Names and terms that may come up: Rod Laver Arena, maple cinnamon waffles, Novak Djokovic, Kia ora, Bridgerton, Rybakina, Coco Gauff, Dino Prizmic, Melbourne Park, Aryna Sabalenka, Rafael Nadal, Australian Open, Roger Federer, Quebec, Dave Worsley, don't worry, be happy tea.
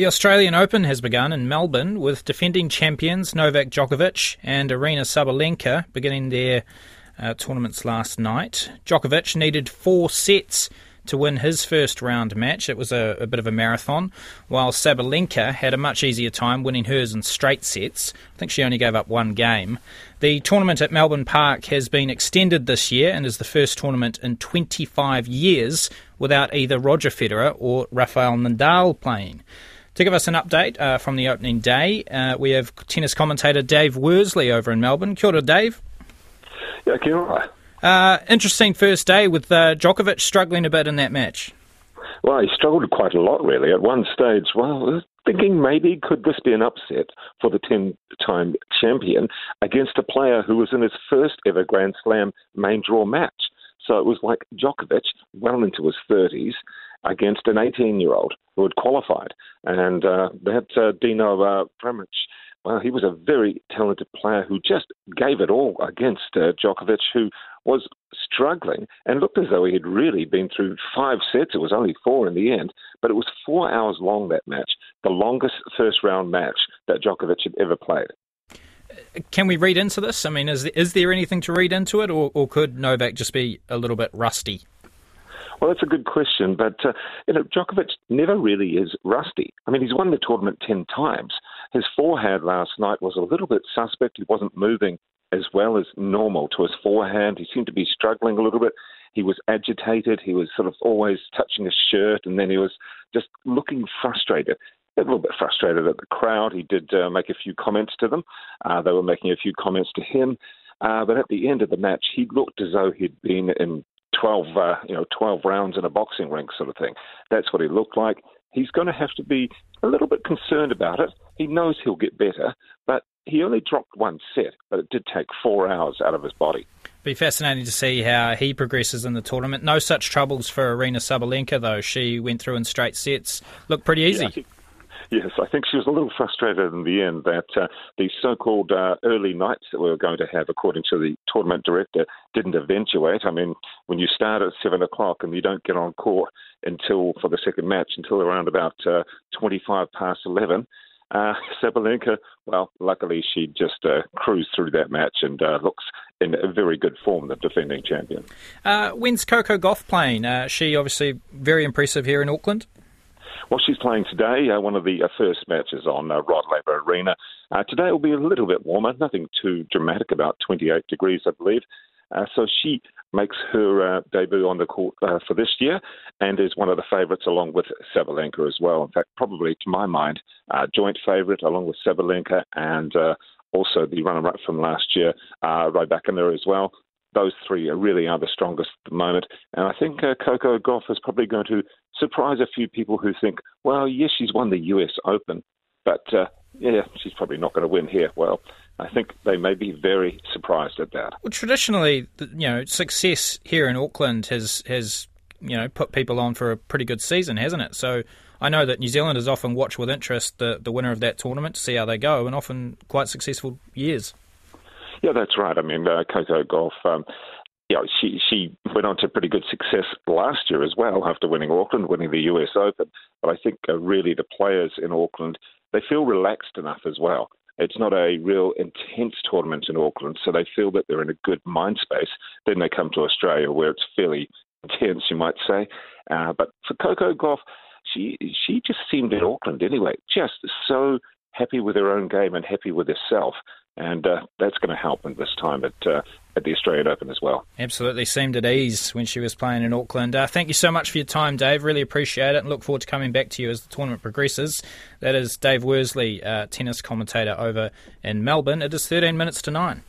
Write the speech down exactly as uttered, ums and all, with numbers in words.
The Australian Open has begun in Melbourne with defending champions Novak Djokovic and Aryna Sabalenka beginning their uh, tournaments last night. Djokovic needed four sets to win his first round match. It was a, a bit of a marathon, while Sabalenka had a much easier time winning hers in straight sets. I think she only gave up one game. The tournament at Melbourne Park has been extended this year and is the first tournament in twenty-five years without either Roger Federer or Rafael Nadal playing. To give us an update uh, from the opening day, uh, we have tennis commentator Dave Worsley over in Melbourne. Kia ora, Dave. Yeah, kia ora. Uh, interesting first day with uh, Djokovic struggling a bit in that match. Well, he struggled quite a lot, really. At one stage, well, thinking maybe could this be an upset for the ten-time champion against a player who was in his first ever Grand Slam main draw match. So it was like Djokovic, well into his thirties, against an eighteen-year-old who had qualified. And uh, that uh, Dino uh, Prizmic, well, he was a very talented player who just gave it all against uh, Djokovic, who was struggling and looked as though he had really been through five sets. It was only four in the end, but it was four hours long, that match, the longest first-round match that Djokovic had ever played. Can we read into this? I mean, is there, is there anything to read into it, or, or could Novak just be a little bit rusty? Well, that's a good question, but uh, you know, Djokovic never really is rusty. I mean, he's won the tournament ten times. His forehand last night was a little bit suspect. He wasn't moving as well as normal to his forehand. He seemed to be struggling a little bit. He was agitated. He was sort of always touching his shirt, and then he was just looking frustrated. A little bit frustrated at the crowd. He did uh, make a few comments to them. Uh, they were making a few comments to him. Uh, but at the end of the match, he looked as though he'd been in twelve, uh, you know, twelve rounds in a boxing ring sort of thing. That's what he looked like. He's going to have to be a little bit concerned about it. He knows he'll get better, but he only dropped one set, but it did take four hours out of his body. Be fascinating to see how he progresses in the tournament. No such troubles for Aryna Sabalenka, though. She went through in straight sets. Looked pretty easy. Yeah, I think, yes, I think she was a little frustrated in the end that uh, the so-called uh, early nights that we were going to have, according to the tournament director, didn't eventuate. I mean, when you start at seven o'clock and you don't get on court until for the second match until around about uh, twenty-five past eleven, Uh, Sabalenka, well, luckily she just uh, cruised through that match and uh, looks in a very good form, the defending champion. Uh, when's Coco Gauff playing? Uh, she obviously very impressive here in Auckland. Well, she's playing today, uh, one of the uh, first matches on uh, Rod Laver Arena. Uh, today it will be a little bit warmer, nothing too dramatic, about twenty-eight degrees, I believe. Uh, so she makes her uh, debut on the court uh, for this year and is one of the favourites along with Sabalenka as well. In fact, probably, to my mind, uh, joint favourite along with Sabalenka and uh, also the runner-up from last year, uh, Rybakina as well. Those three are really are the strongest at the moment. And I think uh, Coco Gauff is probably going to surprise a few people who think, well, yes, she's won the U S Open, but uh, yeah, she's probably not going to win here. Well, I think they may be very surprised at that. Well, traditionally, you know, success here in Auckland has, has you know, put people on for a pretty good season, hasn't it? So I know that New Zealanders often watch with interest the, the winner of that tournament to see how they go, and often quite successful years. Yeah, that's right. I mean, uh, Coco Gauff, um, you know, she, she went on to pretty good success last year as well after winning Auckland, winning the U S Open. But I think uh, really the players in Auckland, they feel relaxed enough as well. It's not a real intense tournament in Auckland, so they feel that they're in a good mind space. Then they come to Australia where it's fairly intense, you might say. Uh, but for Coco Gauff, she she just seemed in Auckland anyway, just so happy with her own game and happy with herself. And uh, that's going to help in this time at uh, at the Australian Open as well. Absolutely seemed at ease when she was playing in Auckland. Uh, thank you so much for your time, Dave. Really appreciate it and look forward to coming back to you as the tournament progresses. That is Dave Worsley, uh, tennis commentator over in Melbourne. It is thirteen minutes to nine.